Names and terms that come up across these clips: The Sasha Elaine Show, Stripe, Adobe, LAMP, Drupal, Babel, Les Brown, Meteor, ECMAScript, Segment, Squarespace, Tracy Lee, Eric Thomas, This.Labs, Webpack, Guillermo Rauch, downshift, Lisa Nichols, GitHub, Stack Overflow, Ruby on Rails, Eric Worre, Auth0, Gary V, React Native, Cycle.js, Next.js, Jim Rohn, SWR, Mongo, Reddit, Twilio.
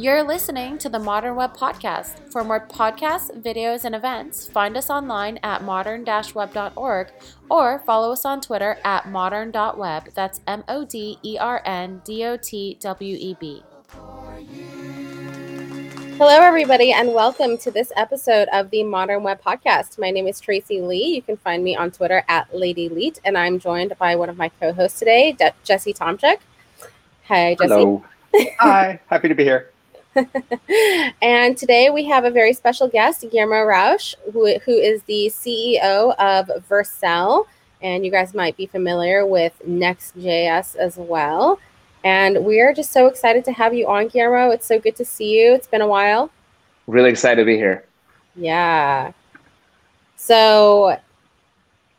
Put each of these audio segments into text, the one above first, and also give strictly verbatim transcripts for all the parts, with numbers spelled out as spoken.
You're listening to the Modern Web Podcast. For more podcasts, videos, and events, find us online at modern dash web dot org or follow us on Twitter at modern dot web. That's M O D E R N D O T W E B. Hello, everybody, and welcome to this episode of the Modern Web Podcast. My name is Tracy Lee. You can find me on Twitter at Lady Leet, and I'm joined by one of my co-hosts today, De- Jesse Tomczyk. Hi, Jesse. Hello. Hi. Happy to be here. And today we have a very special guest, Guillermo Rauch, who, who is the C E O of Vercel, and you guys might be familiar with Next dot J S as well. And we're just so excited to have you on, Guillermo. It's so good to see you. It's been a while. Really excited to be here. Yeah. So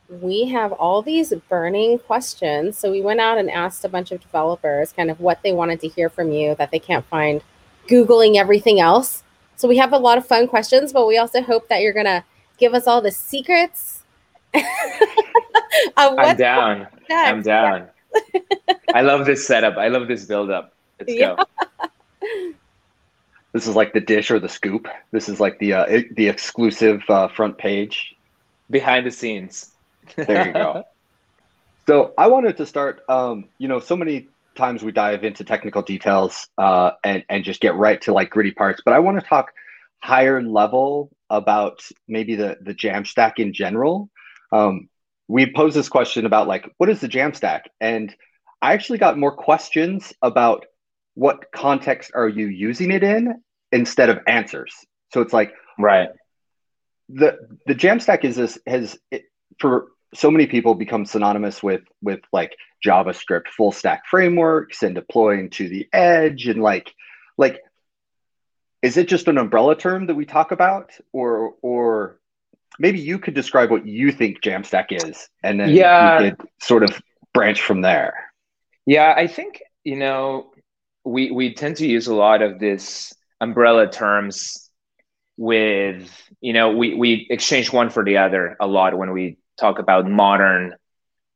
we have all these burning questions. So we went out and asked a bunch of developers kind of what they wanted to hear from you that they can't find Googling everything else. So we have a lot of fun questions, but we also hope that you're going to give us all the secrets. of I'm down. I'm down. I love this setup. I love this build-up. Let's yeah. go. This is like the dish or the scoop. This is like the uh, I- the exclusive uh, front page. Behind the scenes. There you go. So I wanted to start, um, you know, so many times we dive into technical details uh, and, and just get right to like gritty parts. But I want to talk higher level about maybe the, the Jamstack in general. Um, we posed this question about like, what is the Jamstack? And I actually got more questions about what context are you using it in instead of answers. So it's like, right. The the Jamstack is this has it, for so many people become synonymous with with like JavaScript full stack frameworks and deploying to the edge and like like is it just an umbrella term that we talk about or or maybe you could describe what you think Jamstack is and then yeah. you could sort of branch from there. Yeah, I think, you know, we we tend to use a lot of these umbrella terms with, you know, we, we exchange one for the other a lot when we talk about modern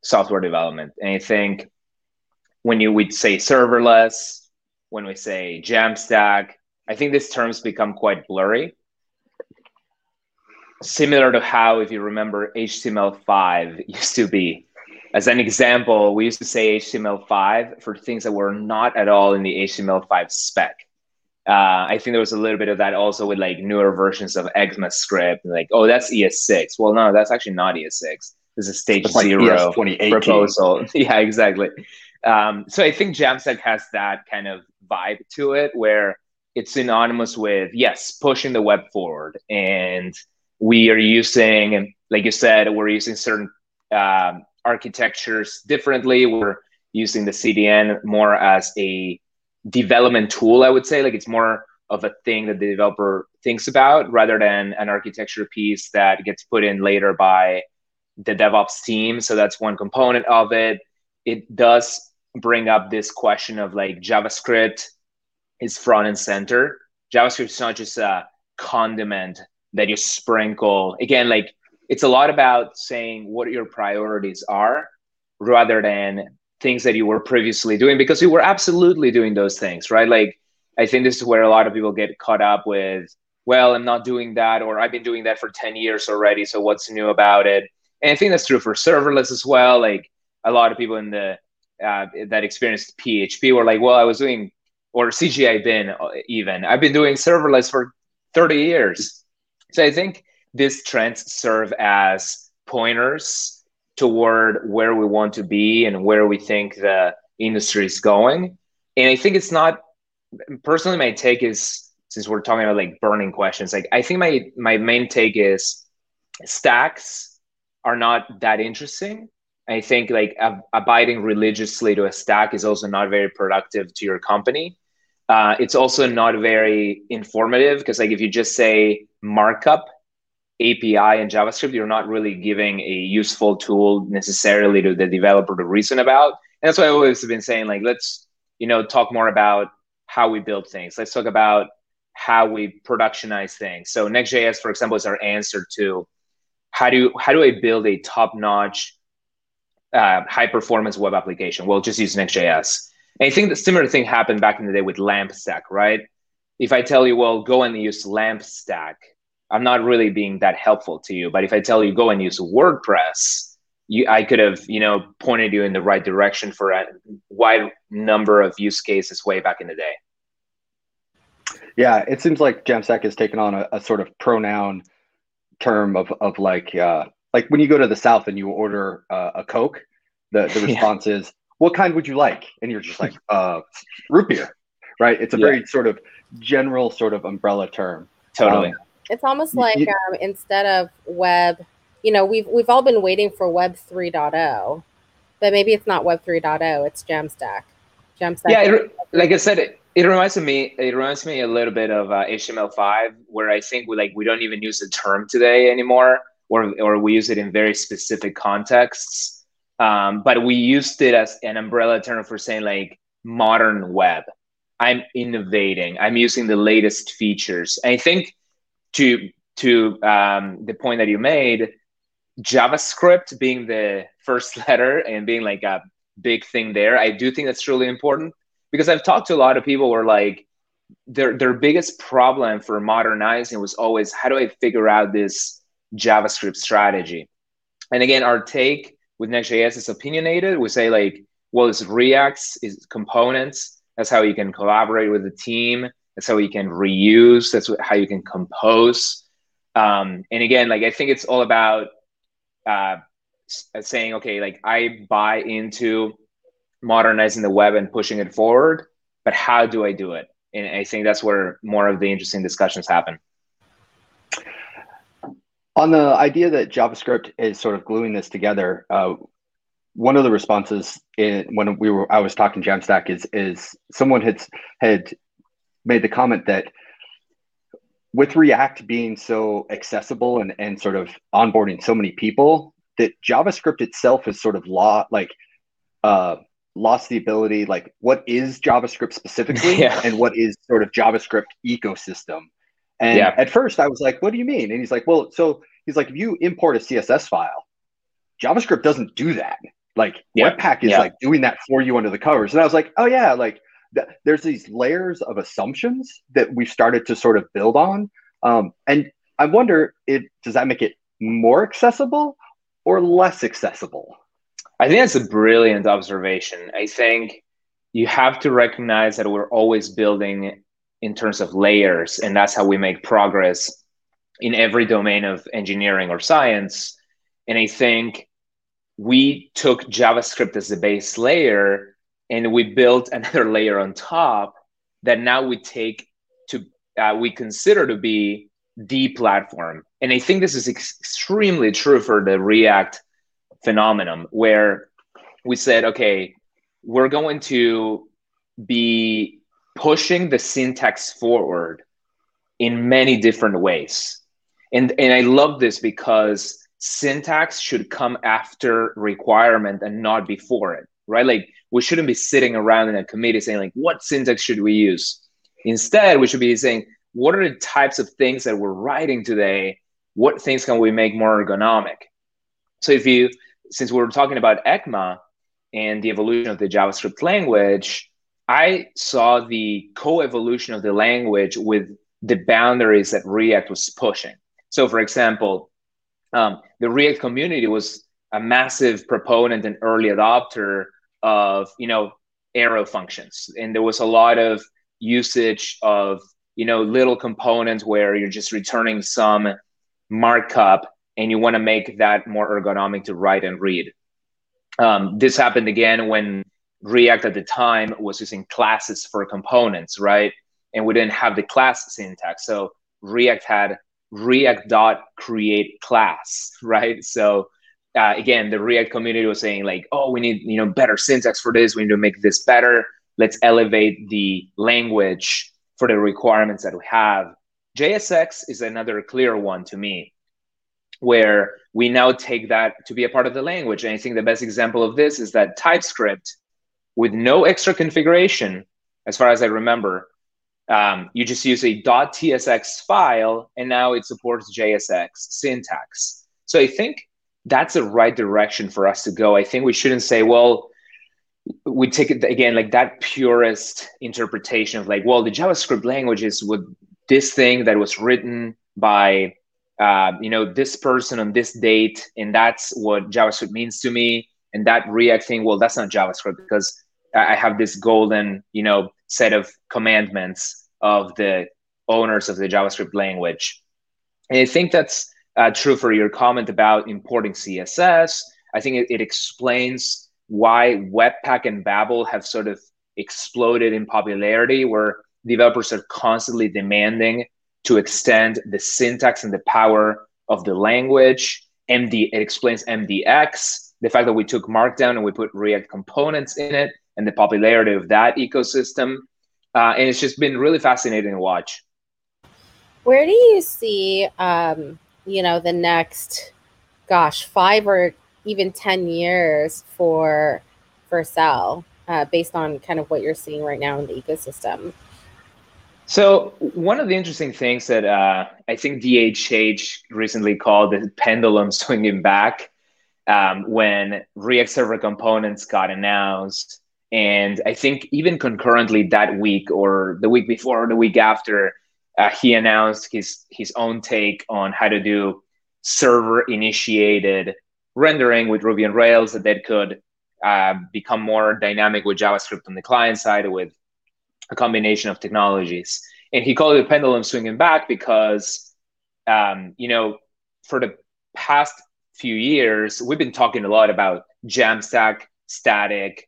software development. And I think when you would say serverless, when we say Jamstack, I think these terms become quite blurry. Similar to how, if you remember, H T M L five used to be. As an example, we used to say H T M L five for things that were not at all in the H T M L five spec. Uh, I think there was a little bit of that also with like newer versions of ECMAScript, like, oh, that's E S six. Well, no, that's actually not E S six. This is stage it's zero like proposal. Yeah, exactly. Um, so I think Jamstack has that kind of vibe to it where it's synonymous with, yes, pushing the web forward. And we are using, like you said, we're using certain... Um, architectures differently. We're using the C D N more as a development tool, I would say. Like it's more of a thing that the developer thinks about rather than an architecture piece that gets put in later by the DevOps team. So that's one component of it. It does bring up this question of like JavaScript is front and center. JavaScript is not just a condiment that you sprinkle. Again, like it's a lot about saying what your priorities are rather than things that you were previously doing because you were absolutely doing those things, right? Like, I think this is where a lot of people get caught up with, well, I'm not doing that, or I've been doing that for ten years already. So what's new about it? And I think that's true for serverless as well. Like a lot of people in the, uh, that experienced P H P were like, well, I was doing, or C G I bin even, I've been doing serverless for thirty years. So I think, these trends serve as pointers toward where we want to be and where we think the industry is going. And I think it's not, personally, my take is, since we're talking about like burning questions, like I think my, my main take is stacks are not that interesting. I think like ab- abiding religiously to a stack is also not very productive to your company. Uh, it's also not very informative because like if you just say markup, A P I and JavaScript, you're not really giving a useful tool necessarily to the developer to reason about. And that's why I've always been saying, like, let's, you know, talk more about how we build things. Let's talk about how we productionize things. So Next dot J S, for example, is our answer to how do how do I build a top-notch, uh, high-performance web application? Well, just use Next dot J S. And I think the similar thing happened back in the day with LAMP stack, right? if I tell you, well, go and use LAMP stack, I'm not really being that helpful to you. But if I tell you, go and use WordPress, you, I could have, you know, pointed you in the right direction for a wide number of use cases way back in the day. Yeah, it seems like Jamstack has taken on a, a sort of pronoun term of of like, uh, like when you go to the South and you order uh, a Coke, the, the response yeah. is, what kind would you like? And you're just like, uh, root beer, right? It's a yeah. very sort of general sort of umbrella term. Totally. Um, It's almost like um, instead of web, you know, we've we've all been waiting for web three point oh, but maybe it's not web three point oh, it's Jamstack. Jamstack. Yeah, it, like I said, it, it reminds me it reminds me a little bit of uh, H T M L five, where I think we like we don't even use the term today anymore, or or we use it in very specific contexts. Um, but we used it as an umbrella term for saying like modern web. I'm innovating. I'm using the latest features. And I think. To to um, the point that you made, JavaScript being the first letter and being like a big thing there, I do think that's really important, because I've talked to a lot of people where like their their biggest problem for modernizing was always, how do I figure out this JavaScript strategy? And again, our take with Next.js is opinionated. We say like, well, it's React's, it's components. That's how you can collaborate with the team. That's how you can reuse. That's what, how you can compose. Um, and again, like I think it's all about uh, saying, okay, like I buy into modernizing the web and pushing it forward, but how do I do it? And I think that's where more of the interesting discussions happen. On the idea that JavaScript is sort of gluing this together, uh, one of the responses in, when we were I was talking Jamstack is is someone had had. made the comment that with React being so accessible and, and sort of onboarding so many people, that JavaScript itself is sort of lost, like uh, lost the ability, like what is JavaScript specifically yeah. and what is sort of JavaScript ecosystem. And yeah. at first I was like, what do you mean? And he's like, well, so he's like, if you import a C S S file, JavaScript doesn't do that. Like yeah. Webpack is yeah. like doing that for you under the covers. And I was like, oh yeah, like, there's these layers of assumptions that we've started to sort of build on. Um, and I wonder, if, does that make it more accessible or less accessible? I think that's a brilliant observation. I think you have to recognize that we're always building in terms of layers, and that's how we make progress in every domain of engineering or science. And I think we took JavaScript as the base layer, and we built another layer on top that now we take to, uh, we consider to be the platform. And I think this is ex- extremely true for the React phenomenon, where we said, okay, we're going to be pushing the syntax forward in many different ways. And, and I love this, because syntax should come after requirement and not before it, right? Like, we shouldn't be sitting around in a committee saying like, what syntax should we use? Instead, we should be saying, what are the types of things that we're writing today? What things can we make more ergonomic? So if you, since we were talking about ECMA and the evolution of the JavaScript language, I saw the co-evolution of the language with the boundaries that React was pushing. So for example, um, the React community was a massive proponent and early adopter of, you know, arrow functions. And there was a lot of usage of, you know, little components where you're just returning some markup and you want to make that more ergonomic to write and read. Um, this happened again when React at the time was using classes for components, right? And we didn't have the class syntax. So React had react.createClass, right? So Uh, again, the React community was saying like, oh, we need, you know, better syntax for this. We need to make this better. Let's elevate the language for the requirements that we have. J S X is another clear one to me, where we now take that to be a part of the language. And I think the best example of this is that TypeScript, with no extra configuration, as far as I remember, um, you just use a .tsx file, and now it supports J S X syntax. So I think that's the right direction for us to go. I think we shouldn't say, well, we take it again, like that purist interpretation of like, well, the JavaScript language is with this thing that was written by, uh, you know, this person on this date. And that's what JavaScript means to me. And that React thing, well, that's not JavaScript because I have this golden, you know, set of commandments of the owners of the JavaScript language. And I think that's uh, true for your comment about importing C S S. I think it, it explains why Webpack and Babel have sort of exploded in popularity, where developers are constantly demanding to extend the syntax and the power of the language. M D, it explains M D X, the fact that we took Markdown and we put React components in it, and the popularity of that ecosystem. Uh, and it's just been really fascinating to watch. Where do you see, um, you know, the next, gosh, five or even ten years for Vercel, uh, based on kind of what you're seeing right now in the ecosystem? So one of the interesting things that uh, I think D H H recently called the pendulum swinging back, um, when React Server Components got announced. And I think even concurrently that week or the week before or the week after, uh, he announced his his own take on how to do server-initiated rendering with Ruby on Rails that then could uh, become more dynamic with JavaScript on the client side with a combination of technologies. And he called it pendulum swinging back because, um, you know, for the past few years, we've been talking a lot about Jamstack, static,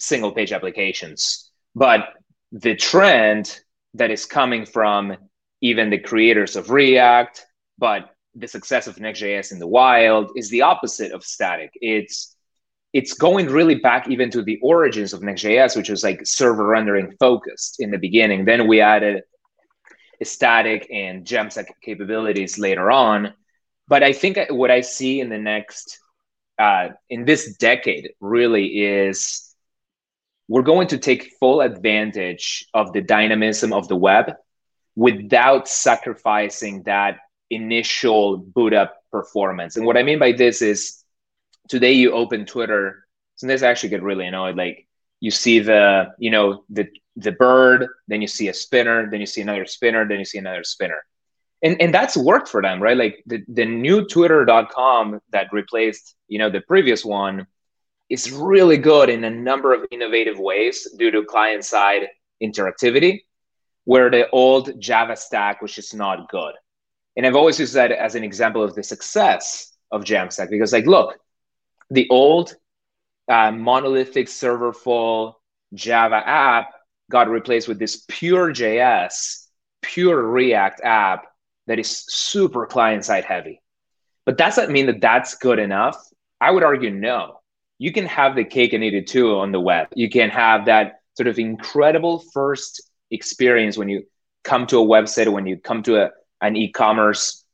single page applications. But the trend that is coming from even the creators of React, but the success of Next.js in the wild is the opposite of static. It's it's going really back even to the origins of Next.js, which was like server rendering focused in the beginning. Then we added static and Jamstack capabilities later on. But I think what I see in the next, uh, in this decade really is we're going to take full advantage of the dynamism of the web without sacrificing that initial boot up performance. And what I mean by this is today you open Twitter, sometimes I actually get really annoyed. Like you see the, you know, the the bird, then you see a spinner, then you see another spinner, then you see another spinner. And and that's worked for them, right? Like the, the new Twitter dot com that replaced, you know, the previous one is really good in a number of innovative ways due to client-side interactivity, where the old Java stack was just not good. And I've always used that as an example of the success of Jamstack because, like, look, the old uh, monolithic serverful Java app got replaced with this pure J S, pure React app that is super client-side heavy. But does that mean that that's good enough? I would argue no. You can have the cake and eat it too on the web. You can have that sort of incredible first experience when you come to a website, or when you come to a an e-commerce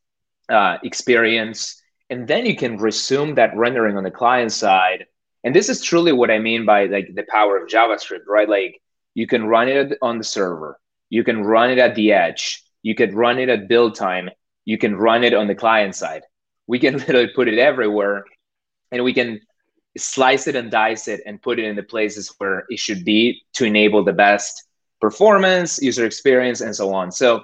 uh, experience, and then you can resume that rendering on the client side. And this is truly what I mean by like the power of JavaScript, right? Like you can run it on the server, you can run it at the edge, you could run it at build time, you can run it on the client side. We can literally put it everywhere, and we can slice it and dice it and put it in the places where it should be to enable the best performance, user experience, and so on. So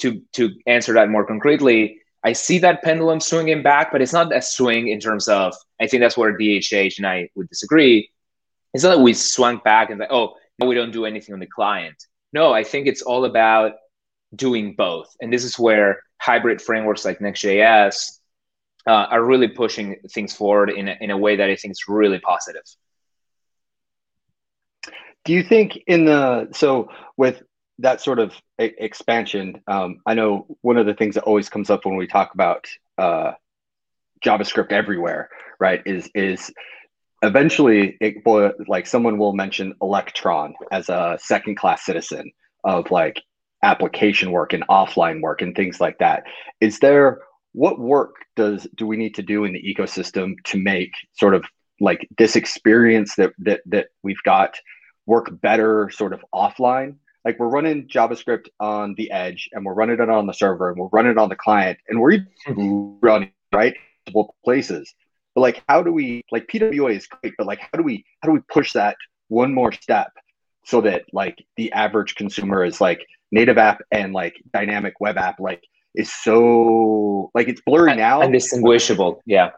To to answer that more concretely, I see that pendulum swinging back, but it's not a swing in terms of, I think that's where D H H and I would disagree. It's not that we swung back and like, oh, no, we don't do anything on the client. No, I think it's all about doing both. And this is where hybrid frameworks like Next.js uh, are really pushing things forward in a, in a way that I think is really positive. Do you think in the, so with that sort of expansion, um, I know one of the things that always comes up when we talk about uh, JavaScript everywhere, right, is is eventually it boil, like someone will mention Electron as a second class citizen of like application work and offline work and things like that. Is there, what work does do we need to do in the ecosystem to make sort of like this experience that that that we've got work better sort of offline? Like we're running JavaScript on the edge and we're running it on the server and we're running it on the client and we're running, right, multiple places. But like, how do we, like P W A is great, but like, how do we, how do we push that one more step so that like the average consumer is like native app and like dynamic web app, like is so like it's blurry now. Undistinguishable. Yeah.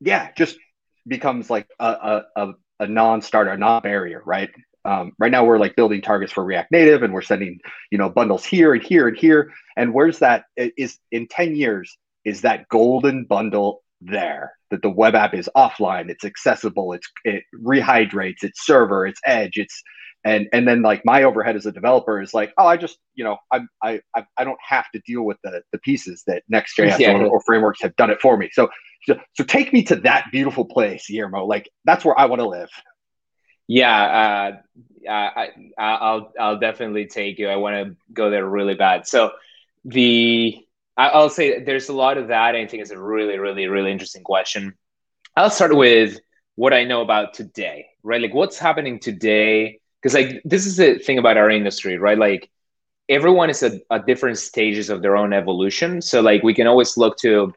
Yeah. Just becomes like a, a, a non-starter, a non-barrier, right? Um, right now we're like building targets for React Native and we're sending, you know, bundles here and here and here. And where's that is in ten years, is that golden bundle there that the web app is offline, it's accessible, it's, it rehydrates, it's server, it's edge, it's, and, and then like my overhead as a developer is like, oh, I just, you know, I'm, I, I don't have to deal with the, the pieces that Next.js yeah. or, or frameworks have done it for me. So, so, so take me to that beautiful place, Guillermo, like that's where I want to live. Yeah, uh, I, I'll I'll definitely take you. I want to go there really bad. So the I'll say there's a lot of that. I think it's a really, really, really interesting question. I'll start with what I know about today, right? Like what's happening today? Because like this is the thing about our industry, right? Like everyone is at, at different stages of their own evolution. So like we can always look to,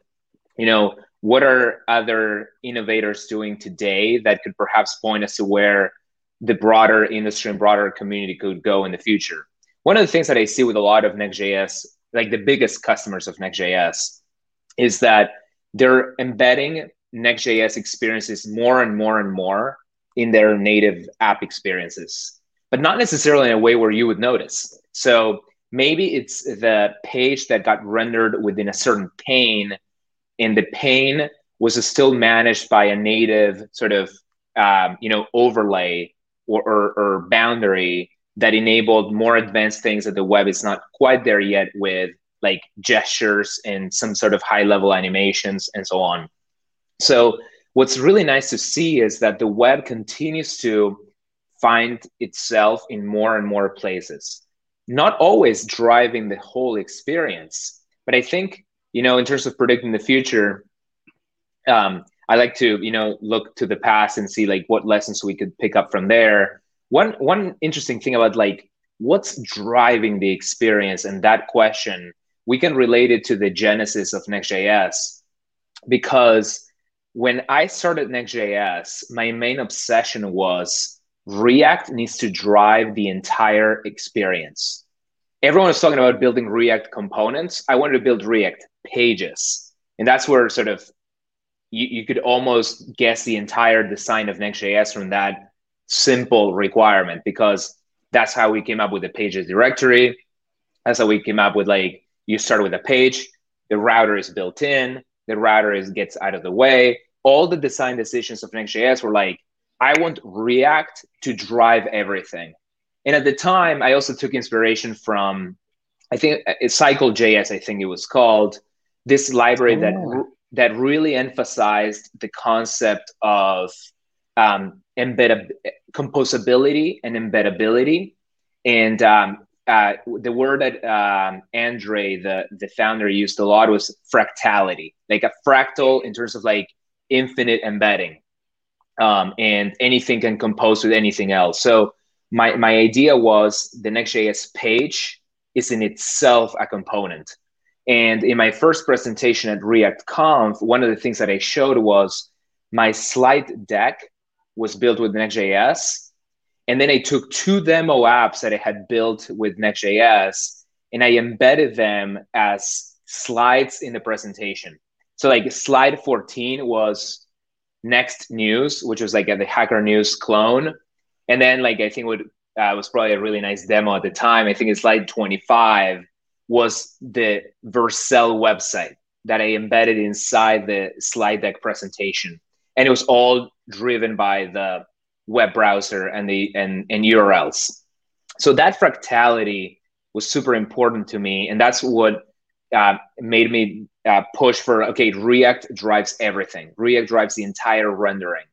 you know, what are other innovators doing today that could perhaps point us to where the broader industry and broader community could go in the future. One of the things that I see with a lot of Next.js, like the biggest customers of Next.js, is that they're embedding Next.js experiences more and more and more in their native app experiences, but not necessarily in a way where you would notice. So maybe it's the page that got rendered within a certain pane, and the pane was still managed by a native sort of um, you know, overlay or, or, or boundary that enabled more advanced things that the web is not quite there yet with, like gestures and some sort of high level animations and so on. So what's really nice to see is that the web continues to find itself in more and more places, not always driving the whole experience, but I think, you know, in terms of predicting the future, um, I like to, you know, look to the past and see like what lessons we could pick up from there. One one interesting thing about like what's driving the experience and that question, we can relate it to the genesis of Next.js, because when I started Next.js, my main obsession was React needs to drive the entire experience. Everyone was talking about building React components. I wanted to build React pages. And that's where sort of you, you could almost guess the entire design of Next.js from that simple requirement, because that's how we came up with the pages directory. That's how we came up with like, you start with a page, the router is built in, the router is gets out of the way. All the design decisions of Next.js were like, I want React to drive everything. And at the time, I also took inspiration from, I think, Cycle.js, I think it was called, this library oh. that that really emphasized the concept of um, embed composability and embeddability. And um, uh, the word that um, Andre, the, the founder, used a lot was fractality, like a fractal in terms of like infinite embedding. Um, and anything can compose with anything else. So My my idea was the Next.js page is in itself a component. And in my first presentation at React Conf, one of the things that I showed was my slide deck was built with Next.js. And then I took two demo apps that I had built with Next.js and I embedded them as slides in the presentation. So like slide fourteen was Next News, which was like a, the Hacker News clone. And then, like, I think what uh, was probably a really nice demo at the time, I think it's slide twenty-five, was the Vercel website that I embedded inside the slide deck presentation. And it was all driven by the web browser and the and, and U R Ls. So that fractality was super important to me. And that's what uh, made me uh, push for, okay, React drives everything. React drives the entire rendering.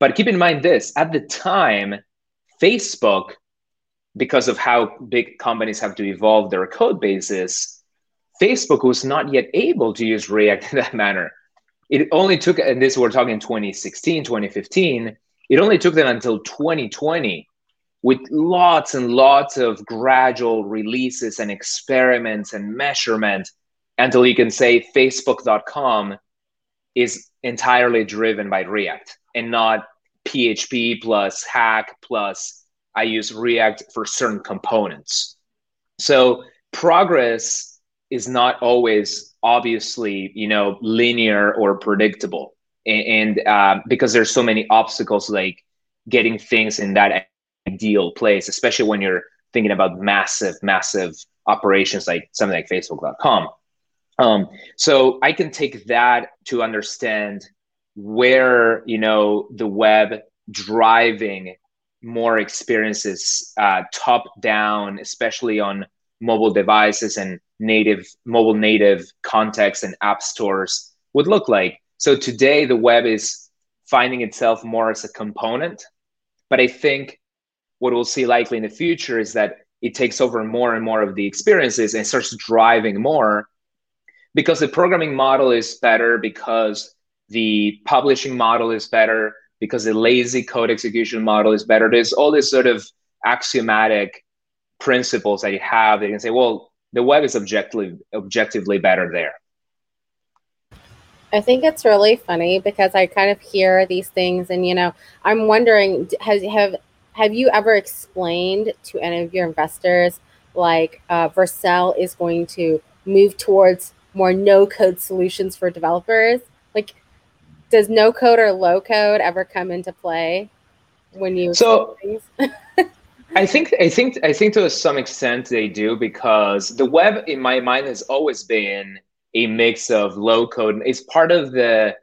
But keep in mind this, at the time, Facebook, because of how big companies have to evolve their code bases, Facebook was not yet able to use React in that manner. It only took, and this we're talking twenty sixteen, twenty fifteen, it only took them until twenty twenty with lots and lots of gradual releases and experiments and measurement until you can say Facebook dot com is entirely driven by React and not P H P plus hack plus I use React for certain components. So progress is not always obviously, you know, linear or predictable. And, and uh, because there's so many obstacles, like getting things in that ideal place, especially when you're thinking about massive, massive operations, like something like Facebook dot com. Um, so I can take that to understand where, you know, the web driving more experiences uh, top down, especially on mobile devices and native mobile native contexts and app stores would look like. So today the web is finding itself more as a component, but I think what we'll see likely in the future is that it takes over more and more of the experiences and starts driving more, because the programming model is better, because the publishing model is better, because the lazy code execution model is better. There's all this sort of axiomatic principles that you have that you can say, well, the web is objectively objectively better there. I think it's really funny because I kind of hear these things and, you know, I'm wondering, has, have have you ever explained to any of your investors, like uh, Vercel is going to move towards more no-code solutions for developers? Like, does no-code or low-code ever come into play when you so? I think I think I think to some extent they do, because the web in my mind has always been a mix of low code. It's part of the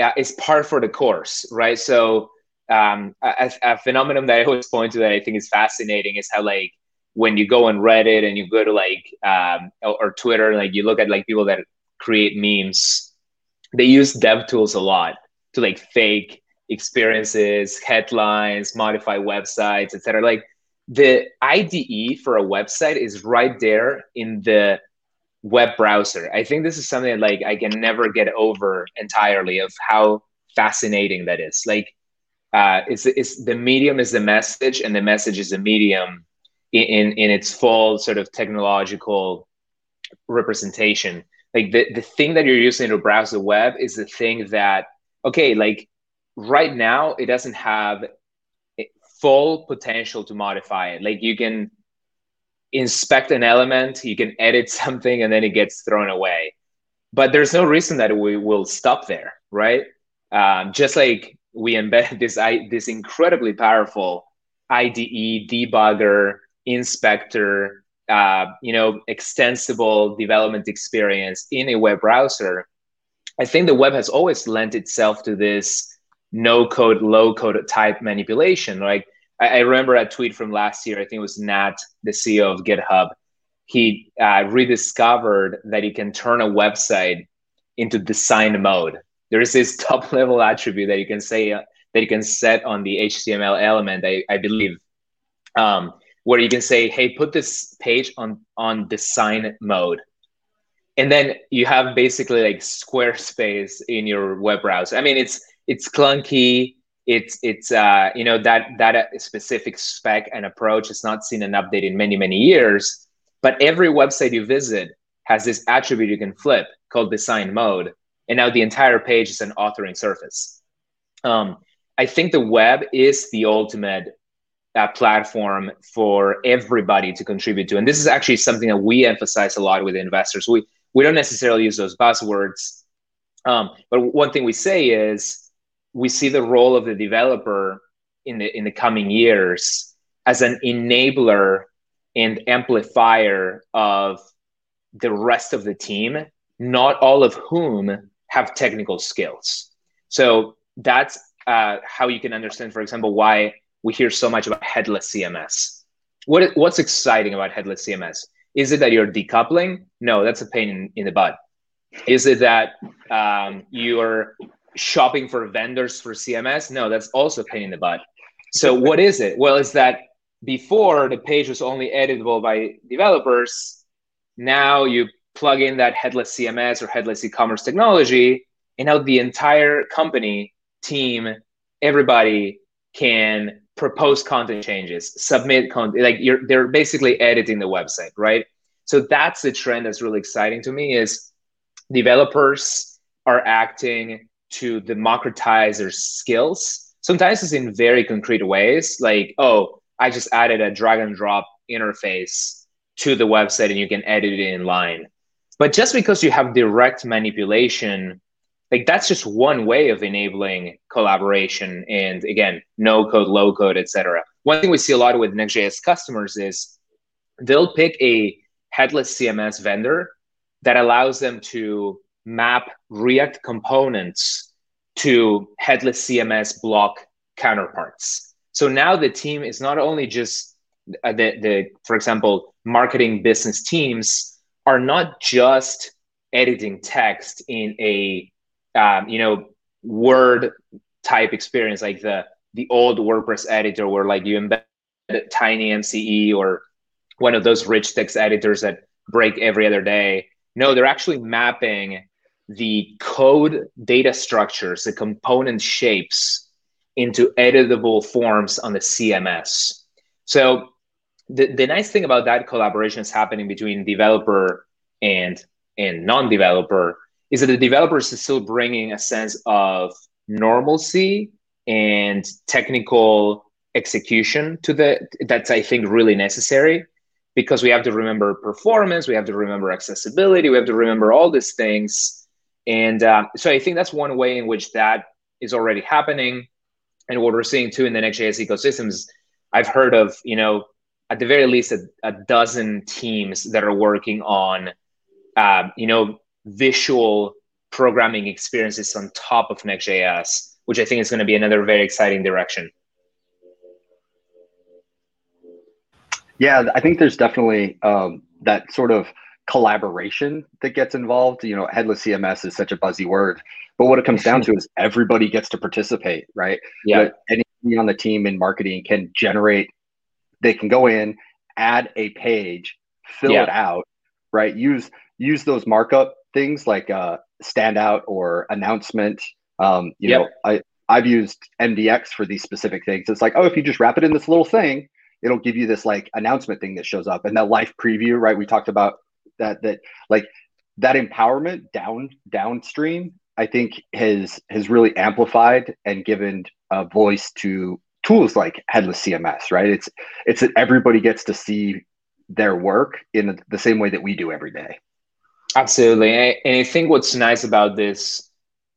uh, it's part for the course, right? So um, a, a phenomenon that I always point to that I think is fascinating is how, like, when you go on Reddit and you go to like um, or Twitter, like you look at like people that create memes, they use dev tools a lot to like fake experiences, headlines, modify websites, et cetera. Like, the I D E for a website is right there in the web browser. I think this is something that, like, I can never get over entirely of how fascinating that is. Like, uh, it's, it's the medium is the message, and the message is the medium in, in, in its full sort of technological representation. Like, the, the thing that you're using to browse the web is the thing that, okay, like, right now it doesn't have full potential to modify it. Like, you can inspect an element, you can edit something, and then it gets thrown away. But there's no reason that we will stop there, right? Um, just like we embedded this I, this incredibly powerful I D E, debugger, inspector, uh, you know, extensible development experience in a web browser. I think the web has always lent itself to this no-code, low-code type manipulation. Like, I, I remember a tweet from last year, I think it was Nat, the C E O of GitHub. He uh, rediscovered that he can turn a website into design mode. There is this top-level attribute that you can say, uh, that you can set on the H T M L element, I, I believe, um, where you can say, hey, put this page on, on design mode. And then you have basically like Squarespace in your web browser. I mean, it's It's clunky. It's it's uh, you know, that that specific spec and approach has not seen an update in many many years. But every website you visit has this attribute you can flip called design mode, and now the entire page is an authoring surface. Um, I think the web is the ultimate uh, platform for everybody to contribute to, and this is actually something that we emphasize a lot with investors. We we don't necessarily use those buzzwords, um, but one thing we say is, we see the role of the developer in the in the coming years as an enabler and amplifier of the rest of the team, not all of whom have technical skills. So that's uh, how you can understand, for example, why we hear so much about headless C M S. What what's exciting about headless C M S? Is it that you're decoupling? No, that's a pain in, in the butt. Is it that um, you're shopping for vendors for C M S? No, that's also a pain in the butt. So what is it? Well, it's that before the page was only editable by developers. Now you plug in that headless C M S or headless e-commerce technology, and now the entire company, team, everybody can propose content changes, submit content. Like, you're, they're basically editing the website, right? So that's the trend that's really exciting to me, is developers are acting to democratize their skills. Sometimes it's in very concrete ways, like, oh, I just added a drag and drop interface to the website and you can edit it in line. But just because you have direct manipulation, like that's just one way of enabling collaboration. And again, no code, low code, et cetera. One thing we see a lot with Next.js customers is they'll pick a headless C M S vendor that allows them to map React components to headless C M S block counterparts. So now the team is not only just the, the, for example, marketing business teams are not just editing text in a, um, you know, Word type experience, like the, the old WordPress editor where like you embed tiny M C E or one of those rich text editors that break every other day. No, they're actually mapping the code data structures, the component shapes into editable forms on the C M S. So the, the nice thing about that collaboration is happening between developer and, and non-developer is that the developers is still bringing a sense of normalcy and technical execution to the, that's, I think, really necessary. Because we have to remember performance, we have to remember accessibility, we have to remember all these things. And um, so I think that's one way in which that is already happening. And what we're seeing too in the Next.js ecosystems, I've heard of, you know, at the very least a, a dozen teams that are working on, uh, you know, visual programming experiences on top of Next.js, which I think is going to be another very exciting direction. Yeah, I think there's definitely um, that sort of collaboration that gets involved. You know, headless C M S is such a buzzy word, but what it comes down to is everybody gets to participate, right? Yeah. Anybody on the team in marketing can generate, they can go in, add a page, fill yeah. it out, right? Use use those markup things like uh, standout or announcement. Um, you yeah. know, I, I've used M D X for these specific things. It's like, oh, if you just wrap it in this little thing, it'll give you this like announcement thing that shows up, and that live preview, right? We talked about that, that like that empowerment down downstream, I think has, has really amplified and given a voice to tools like headless C M S, right? It's, it's that everybody gets to see their work in the same way that we do every day. Absolutely. And I, and I think what's nice about this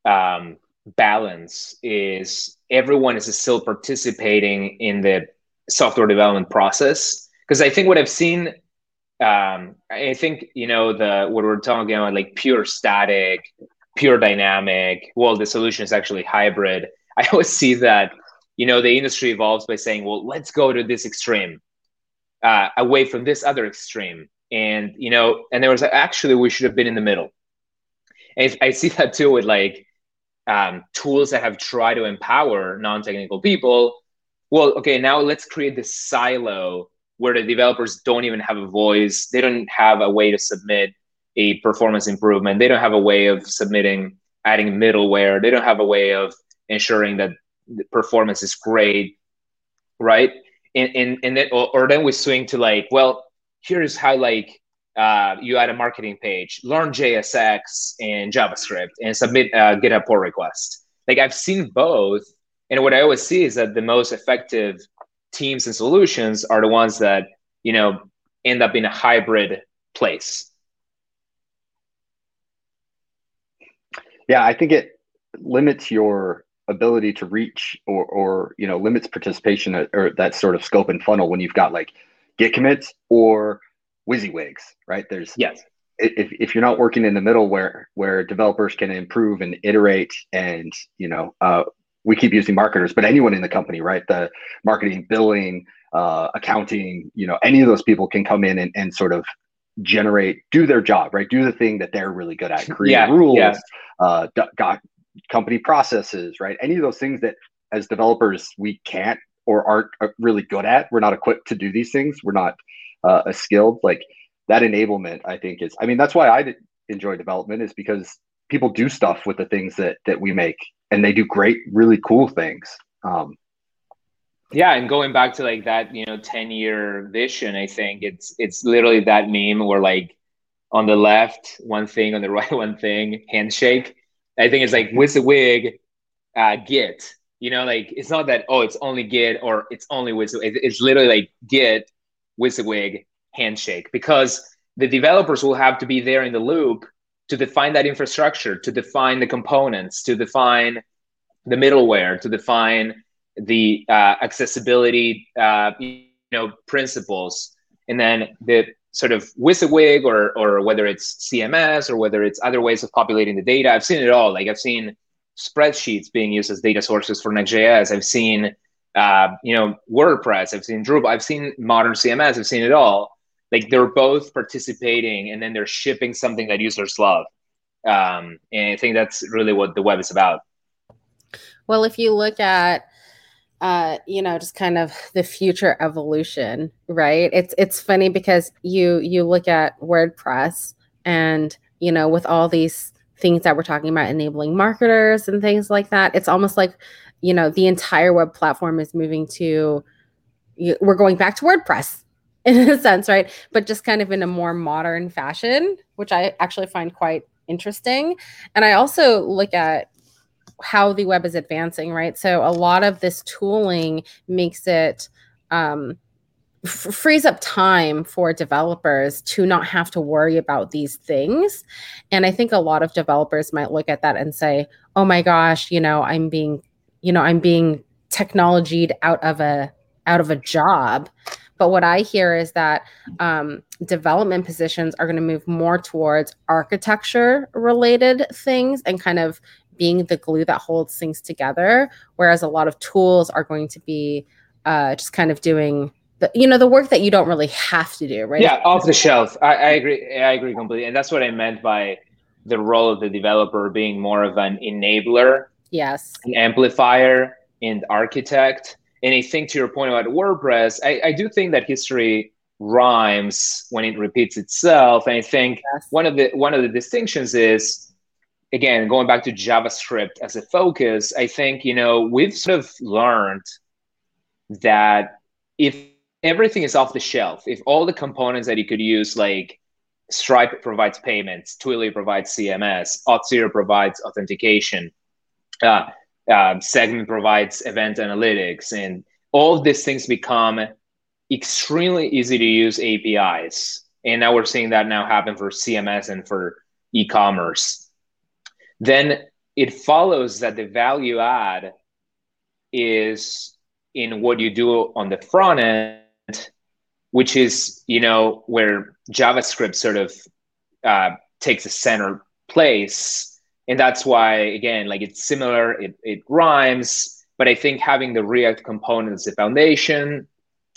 um, balance is everyone is still participating in the software development process, because I think what I've seen, um, I think, you know, the what we're talking about, like pure static, pure dynamic, well, the solution is actually hybrid. I always see that, you know, the industry evolves by saying, well, let's go to this extreme, uh, away from this other extreme. And, you know, and there was actually, we should have been in the middle. And I see that too with like um, tools that have tried to empower non-technical people. Well, okay, now let's create this silo where the developers don't even have a voice. They don't have a way to submit a performance improvement. They don't have a way of submitting, adding middleware. They don't have a way of ensuring that the performance is great, right? And and, and then, or, or then we swing to like, well, here's how like uh, you add a marketing page, learn J S X and JavaScript and submit a GitHub pull request. Like I've seen both. And what I always see is that the most effective teams and solutions are the ones that, you know, end up in a hybrid place. Yeah, I think it limits your ability to reach or, or you know, limits participation or, or that sort of scope and funnel when you've got like git commits or WYSIWYGs, right? There's yes. If if you're not working in the middle where where developers can improve and iterate and, you know, uh, we keep using marketers, but anyone in the company, right? The marketing, billing, uh, accounting, you know, any of those people can come in and, and sort of generate, do their job, right? Do the thing that they're really good at, create yeah, rules, yeah. Uh, got company processes, right? Any of those things that as developers, we can't or aren't really good at. We're not equipped to do these things. We're not uh, as skilled. Like that enablement, I think is, I mean, that's why I enjoy development is because people do stuff with the things that that we make. And they do great, really cool things. Um, yeah, and going back to like that, you know, ten-year vision, I think it's it's literally that meme where like on the left, one thing, on the right, one thing, handshake. I think it's like WYSIWYG, uh, Git. You know, like it's not that, oh, it's only Git or it's only WYSIWYG. It's literally like Git, WYSIWYG, handshake, because the developers will have to be there in the loop to define that infrastructure, to define the components, to define the middleware, to define the uh, accessibility, uh, you know, principles, and then the sort of WYSIWYG, or or whether it's C M S or whether it's other ways of populating the data. I've seen it all. Like I've seen spreadsheets being used as data sources for Next.js. I've seen uh, you know WordPress. I've seen Drupal. I've seen modern C M S. I've seen it all. Like they're both participating, and then they're shipping something that users love. Um, and I think that's really what the web is about. Well, if you look at, uh, you know, just kind of the future evolution, right? It's it's funny because you you look at WordPress, and you know, with all these things that we're talking about, enabling marketers and things like that, it's almost like, you know, the entire web platform is moving to, we're going back to WordPress. In a sense, right? But just kind of in a more modern fashion, which I actually find quite interesting. And I also look at how the web is advancing, right? So a lot of this tooling makes it, um, f- frees up time for developers to not have to worry about these things. And I think a lot of developers might look at that and say, oh my gosh, you know, I'm being, you know, I'm being technologied out of a, out of a job. But what I hear is that um, development positions are going to move more towards architecture-related things and kind of being the glue that holds things together, whereas a lot of tools are going to be uh, just kind of doing the, you know, the work that you don't really have to do, right? Yeah, off the shelf. I, I agree. I agree completely, and that's what I meant by the role of the developer being more of an enabler, yes, an amplifier, and architect. And I think to your point about WordPress, I, I do think that history rhymes when it repeats itself. And I think yes. one of the one of the distinctions is, again, going back to JavaScript as a focus, I think, you know, we've sort of learned that if everything is off the shelf, if all the components that you could use, like Stripe provides payments, Twilio provides C M S, Auth zero provides authentication, uh, Um, Segment provides event analytics, and all of these things become extremely easy to use A P Is. And now we're seeing that now happen for C M S and for e-commerce. Then it follows that the value add is in what you do on the front end, which is, you know, where JavaScript sort of uh, takes a center place. And that's why, again, like it's similar, it, it rhymes, but I think having the React components, the foundation,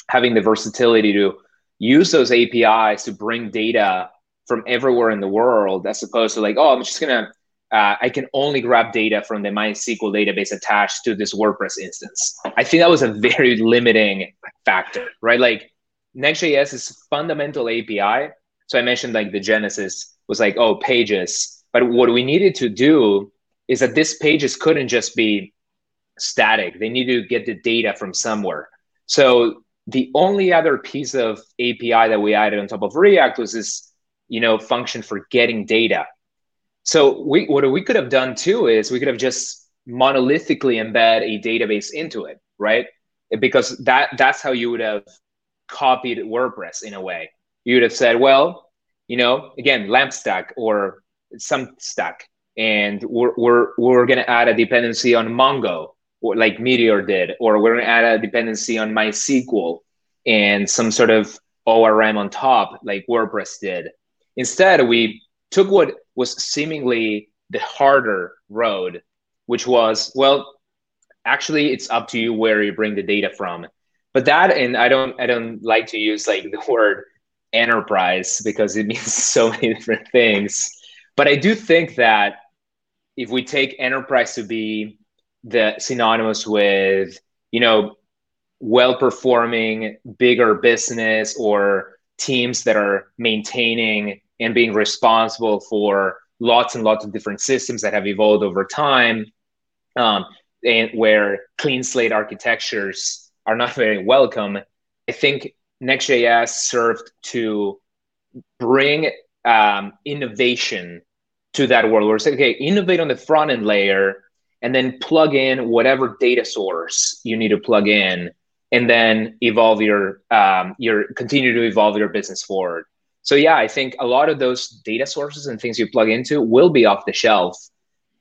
having the versatility to use those A P Is to bring data from everywhere in the world, as opposed to like, oh, I'm just gonna, uh, I can only grab data from the MySQL database attached to this WordPress instance. I think that was a very limiting factor, right? Like Next.js is fundamental A P I. So I mentioned like the genesis was like, oh, pages. But what we needed to do is that these pages couldn't just be static. They needed to get the data from somewhere. So the only other piece of A P I that we added on top of React was this, you know, function for getting data. So we, what we could have done too is we could have just monolithically embed a database into it, right? Because that that's how you would have copied WordPress in a way. You would have said, well, you know, again, LAMP stack or some stack, and we're we're we're gonna add a dependency on Mongo, or like Meteor did, or we're gonna add a dependency on MySQL and some sort of O R M on top, like WordPress did. Instead, we took what was seemingly the harder road, which was, well, actually, it's up to you where you bring the data from. But that, and I don't I don't like to use like the word enterprise because it means so many different things. But I do think that if we take enterprise to be the synonymous with, you know, well-performing bigger business or teams that are maintaining and being responsible for lots and lots of different systems that have evolved over time, um, and where clean slate architectures are not very welcome, I think Next.js served to bring um, innovation to that world where it's like, okay, innovate on the front end layer and then plug in whatever data source you need to plug in, and then evolve your, um, your continue to evolve your business forward. So yeah, I think a lot of those data sources and things you plug into will be off the shelf,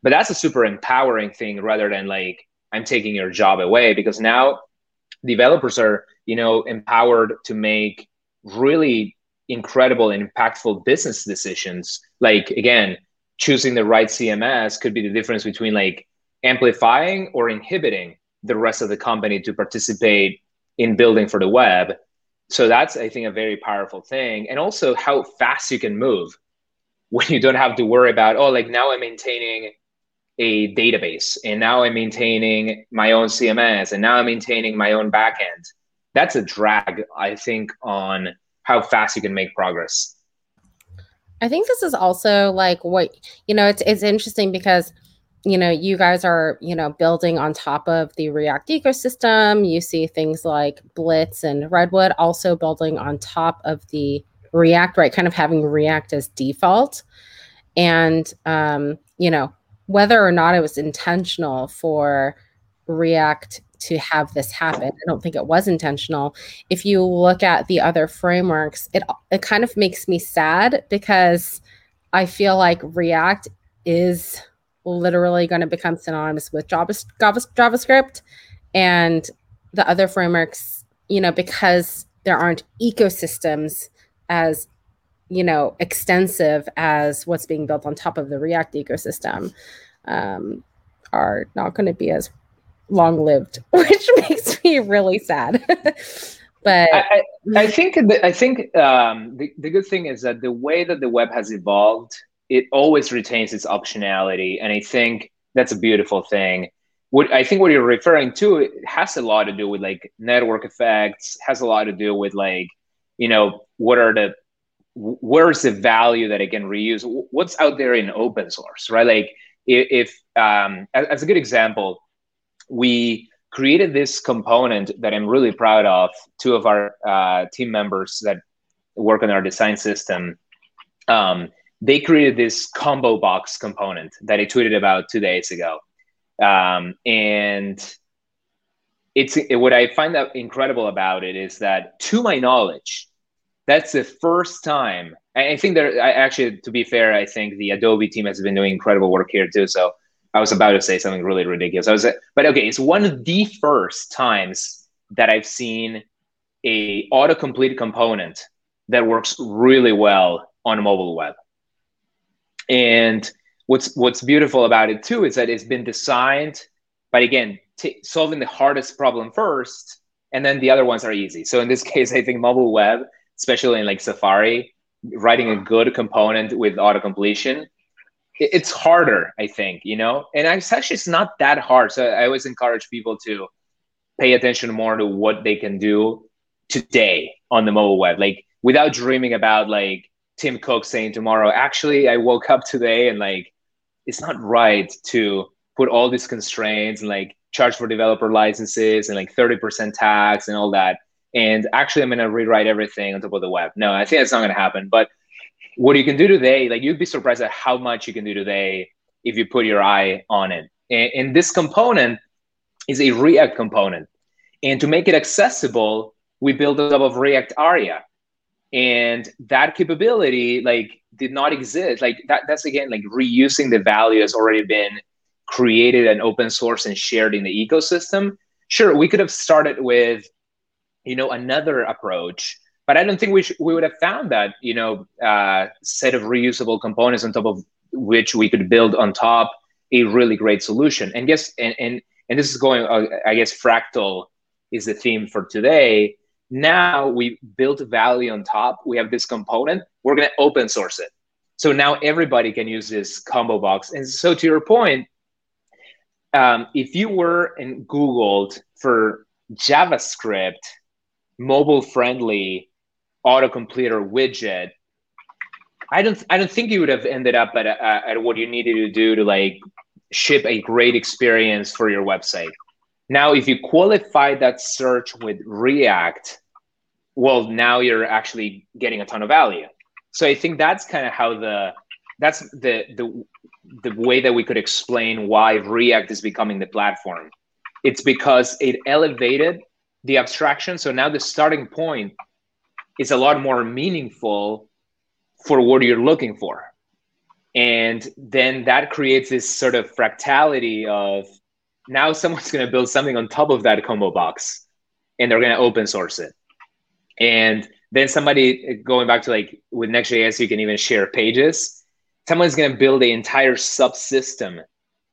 but that's a super empowering thing rather than like, I'm taking your job away, because now developers are, you know, empowered to make really incredible and impactful business decisions. Like, again, choosing the right C M S could be the difference between like amplifying or inhibiting the rest of the company to participate in building for the web. So that's, I think, a very powerful thing. And also how fast you can move when you don't have to worry about, oh, like now I'm maintaining a database, and now I'm maintaining my own C M S, and now I'm maintaining my own backend. That's a drag, I think, on how fast you can make progress. I think this is also like what, you know, it's it's interesting because, you know, you guys are, you know, building on top of the React ecosystem. You see things like Blitz and Redwood also building on top of the React, right? Kind of having React as default. And, um, you know, whether or not it was intentional for React to have this happen, I don't think it was intentional. If you look at the other frameworks, it it kind of makes me sad because I feel like React is literally going to become synonymous with JavaScript, and the other frameworks, you know, because there aren't ecosystems as, you know, extensive as what's being built on top of the React ecosystem, um, are not going to be as long-lived, which makes me really sad. But I, I, I think the, I think um, the the good thing is that the way that the web has evolved, it always retains its optionality, and I think that's a beautiful thing. What I think what you're referring to, it has a lot to do with like network effects, has a lot to do with like, you know, what are the where's the value that I can reuse? What's out there in open source, right? Like if, if um, as a good example, we created this component that I'm really proud of. Two of our uh, team members that work on our design system, um, they created this combo box component that I tweeted about two days ago. Um, and it's it, what I find that incredible about it is that, to my knowledge, that's the first time. I think there, I actually, to be fair, I think the Adobe team has been doing incredible work here too. So I was about to say something really ridiculous. I was, but okay, it's one of the first times that I've seen a autocomplete component that works really well on mobile web. And what's what's beautiful about it too is that it's been designed, but again, t- solving the hardest problem first, and then the other ones are easy. So in this case, I think mobile web, especially in like Safari, writing a good component with autocompletion, it's harder, I think, you know? And it's actually, it's not that hard. So I always encourage people to pay attention more to what they can do today on the mobile web, like without dreaming about like Tim Cook saying tomorrow, actually, I woke up today and like, it's not right to put all these constraints and like charge for developer licenses and like thirty percent tax and all that. And actually, I'm going to rewrite everything on top of the web. No, I think that's not going to happen. But what you can do today, like you'd be surprised at how much you can do today if you put your eye on it. And, and this component is a React component. And to make it accessible, we built a top of React Aria. And that capability like did not exist. Like that, that's, again, like reusing the value has already been created and open source and shared in the ecosystem. Sure, we could have started with, you know, another approach, but I don't think we sh- we would have found that, you know, uh, set of reusable components on top of which we could build on top a really great solution. And yes, and and, and this is going, uh, I guess, fractal is the theme for today. Now we built value on top. We have this component. We're going to open source it. So now everybody can use this combo box. And so to your point, um, if you were and Googled for JavaScript, mobile-friendly autocomplete or widget, I don't. I don't think you would have ended up at a, at what you needed to do to like ship a great experience for your website. Now, if you qualify that search with React, well, now you're actually getting a ton of value. So I think that's kind of how the that's the the the way that we could explain why React is becoming the platform. It's because it elevated the abstraction. So now the starting point is a lot more meaningful for what you're looking for. And then that creates this sort of fractality of now someone's going to build something on top of that combo box and they're going to open source it. And then somebody, going back to like with Next.js, you can even share pages. Someone's going to build the entire subsystem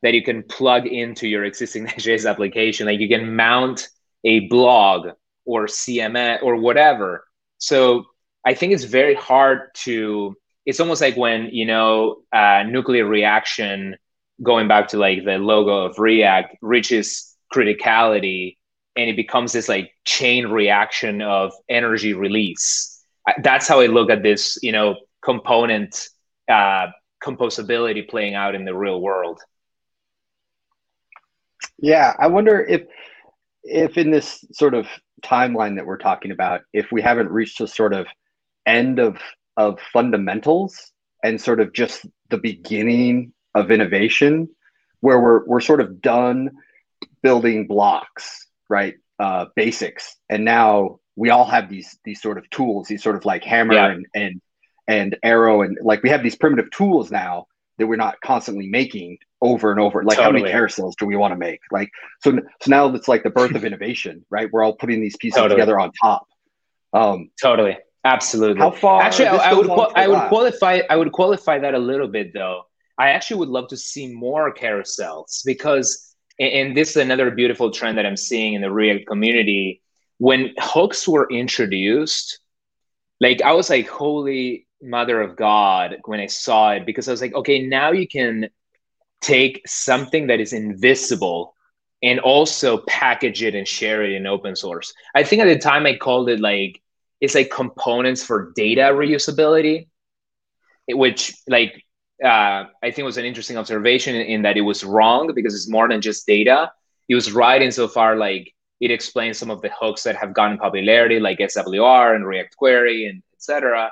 that you can plug into your existing Next.js application. Like you can mount a blog or C M S or whatever. So I think it's very hard to, it's almost like when, you know, uh, nuclear reaction, going back to like the logo of React, reaches criticality and it becomes this like chain reaction of energy release. That's how I look at this, you know, component uh, composability playing out in the real world. Yeah, I wonder if if in this sort of timeline that we're talking about, if we haven't reached a sort of end of of fundamentals and sort of just the beginning of innovation, where we're we're sort of done building blocks, right? Uh, basics, and now we all have these these sort of tools, these sort of like hammer yeah. and and and arrow, and like we have these primitive tools now that we're not constantly making over and over. Like totally. How many carousels do we want to make? Like so so now it's like the birth of innovation, right? We're all putting these pieces totally. Together on top. Um, totally. Absolutely. How far? Actually, I, I would qual- I would qualify I would qualify that a little bit though. I actually would love to see more carousels because, and this is another beautiful trend that I'm seeing in the React community. When hooks were introduced, like I was like, holy mother of God, when I saw it, because I was like, okay, now you can take something that is invisible and also package it and share it in open source. I think at the time I called it like, it's like components for data reusability, which like uh, I think was an interesting observation in, in that it was wrong because it's more than just data. It was right insofar like it explains some of the hooks that have gotten popularity like S W R and React Query and et cetera.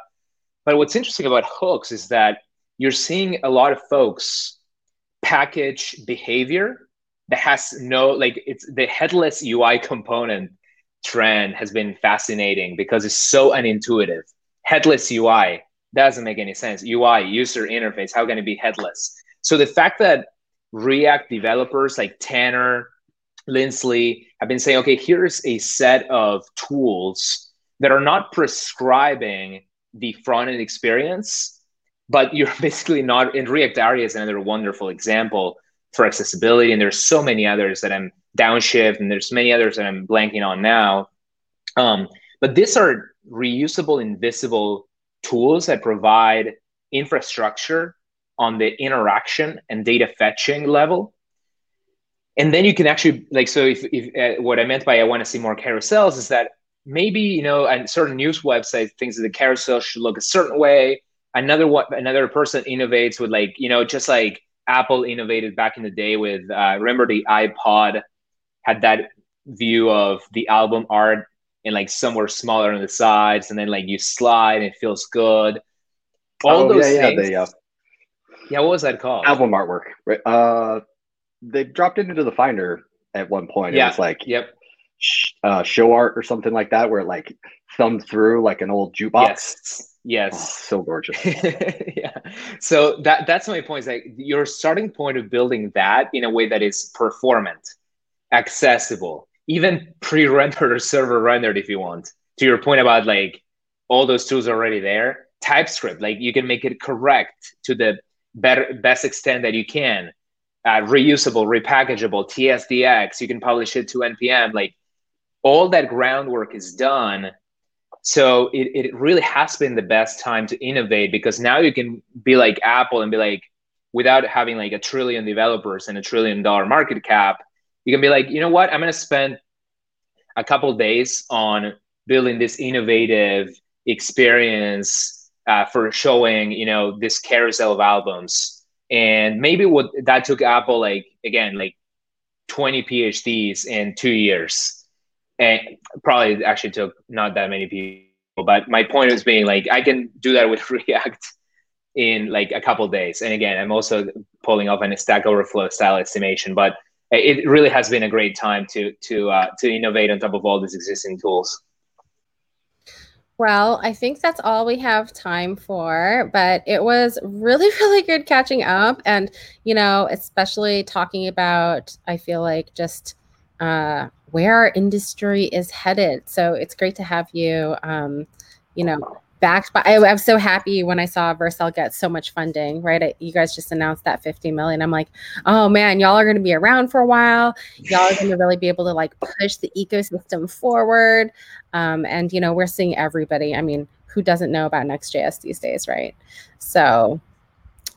But what's interesting about hooks is that you're seeing a lot of folks package behavior that has no, like it's the headless U I component trend has been fascinating because it's so unintuitive. Headless U I doesn't make any sense. U I, user interface, how can it be headless? So the fact that React developers like Tanner, Lindsley have been saying, okay, here's a set of tools that are not prescribing the front-end experience, but you're basically not, and React Aria is another wonderful example for accessibility, and there's so many others that I'm Downshift, and there's many others that I'm blanking on now. Um, but these are reusable, invisible tools that provide infrastructure on the interaction and data fetching level. And then you can actually, like, so if, if uh, what I meant by I want to see more carousels is that maybe, you know, and certain news websites, things that the carousel should look a certain way. Another one, another person innovates with like, you know, just like Apple innovated back in the day with, uh, remember the iPod had that view of the album art and like somewhere smaller on the sides, and then like you slide and it feels good. All oh, those yeah, things. Yeah, they, uh, yeah, what was that called? Album artwork. Right? Uh, they dropped it into the Finder at one point. Yeah. It was like yep. sh- uh, show art or something like that, where it like thumbed through like an old jukebox. Yes, yes. Oh, so gorgeous. Yeah. So that that's my point. Is like your starting point of building that in a way that is performant, accessible, even pre-rendered or server rendered if you want. To your point about like all those tools already there, TypeScript, like you can make it correct to the better best extent that you can, uh, reusable, repackageable, T S D X, you can publish it to N P M, like all that groundwork is done. So it, it really has been the best time to innovate because now you can be like Apple and be like, without having like a trillion developers and a trillion dollar market cap, you can be like, you know what? I'm going to spend a couple days on building this innovative experience uh, for showing, you know, this carousel of albums. And maybe what that took Apple, like, again, like twenty PhDs in two years. And probably actually took not that many people. But my point is being like, I can do that with React in like a couple of days. And again, I'm also pulling off an Stack Overflow style estimation, but it really has been a great time to to uh, to innovate on top of all these existing tools. Well, I think that's all we have time for, but it was really, really good catching up. And, you know, especially talking about, I feel like just uh, where our industry is headed. So it's great to have you, um, you know, backed by, I, I'm so happy when I saw Vercel get so much funding, right? I, you guys just announced that fifty million. I'm like, oh man, y'all are going to be around for a while. Y'all are going to really be able to like push the ecosystem forward. Um, and you know, we're seeing everybody. I mean, who doesn't know about Next.js these days, right? So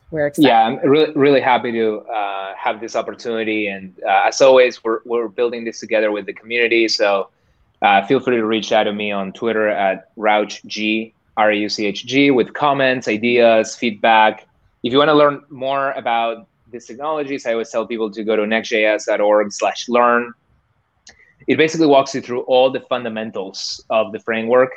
we're excited. Yeah, I'm really, really happy to uh, have this opportunity. And uh, as always, we're we're building this together with the community. So uh, feel free to reach out to me on Twitter at RauchG. R A U C H G, with comments, ideas, feedback. If you want to learn more about these technologies, I always tell people to go to next j s dot org slash learn. It basically walks you through all the fundamentals of the framework.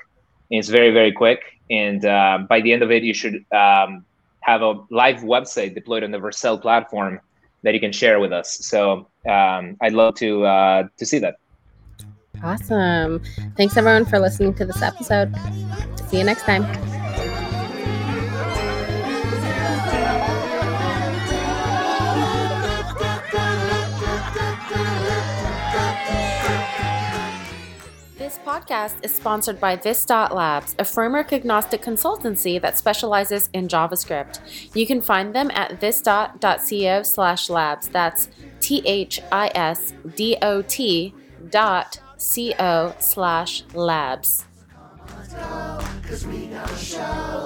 And it's very, very quick. And uh, by the end of it, you should um, have a live website deployed on the Vercel platform that you can share with us. So um, I'd love to uh, to see that. Awesome. Thanks, everyone, for listening to this episode. See you next time. This podcast is sponsored by This.Labs, a framework-agnostic consultancy that specializes in JavaScript. You can find them at this.co slash labs. That's T H I S D O T dot co slash labs. Let's go, 'cause we got a show.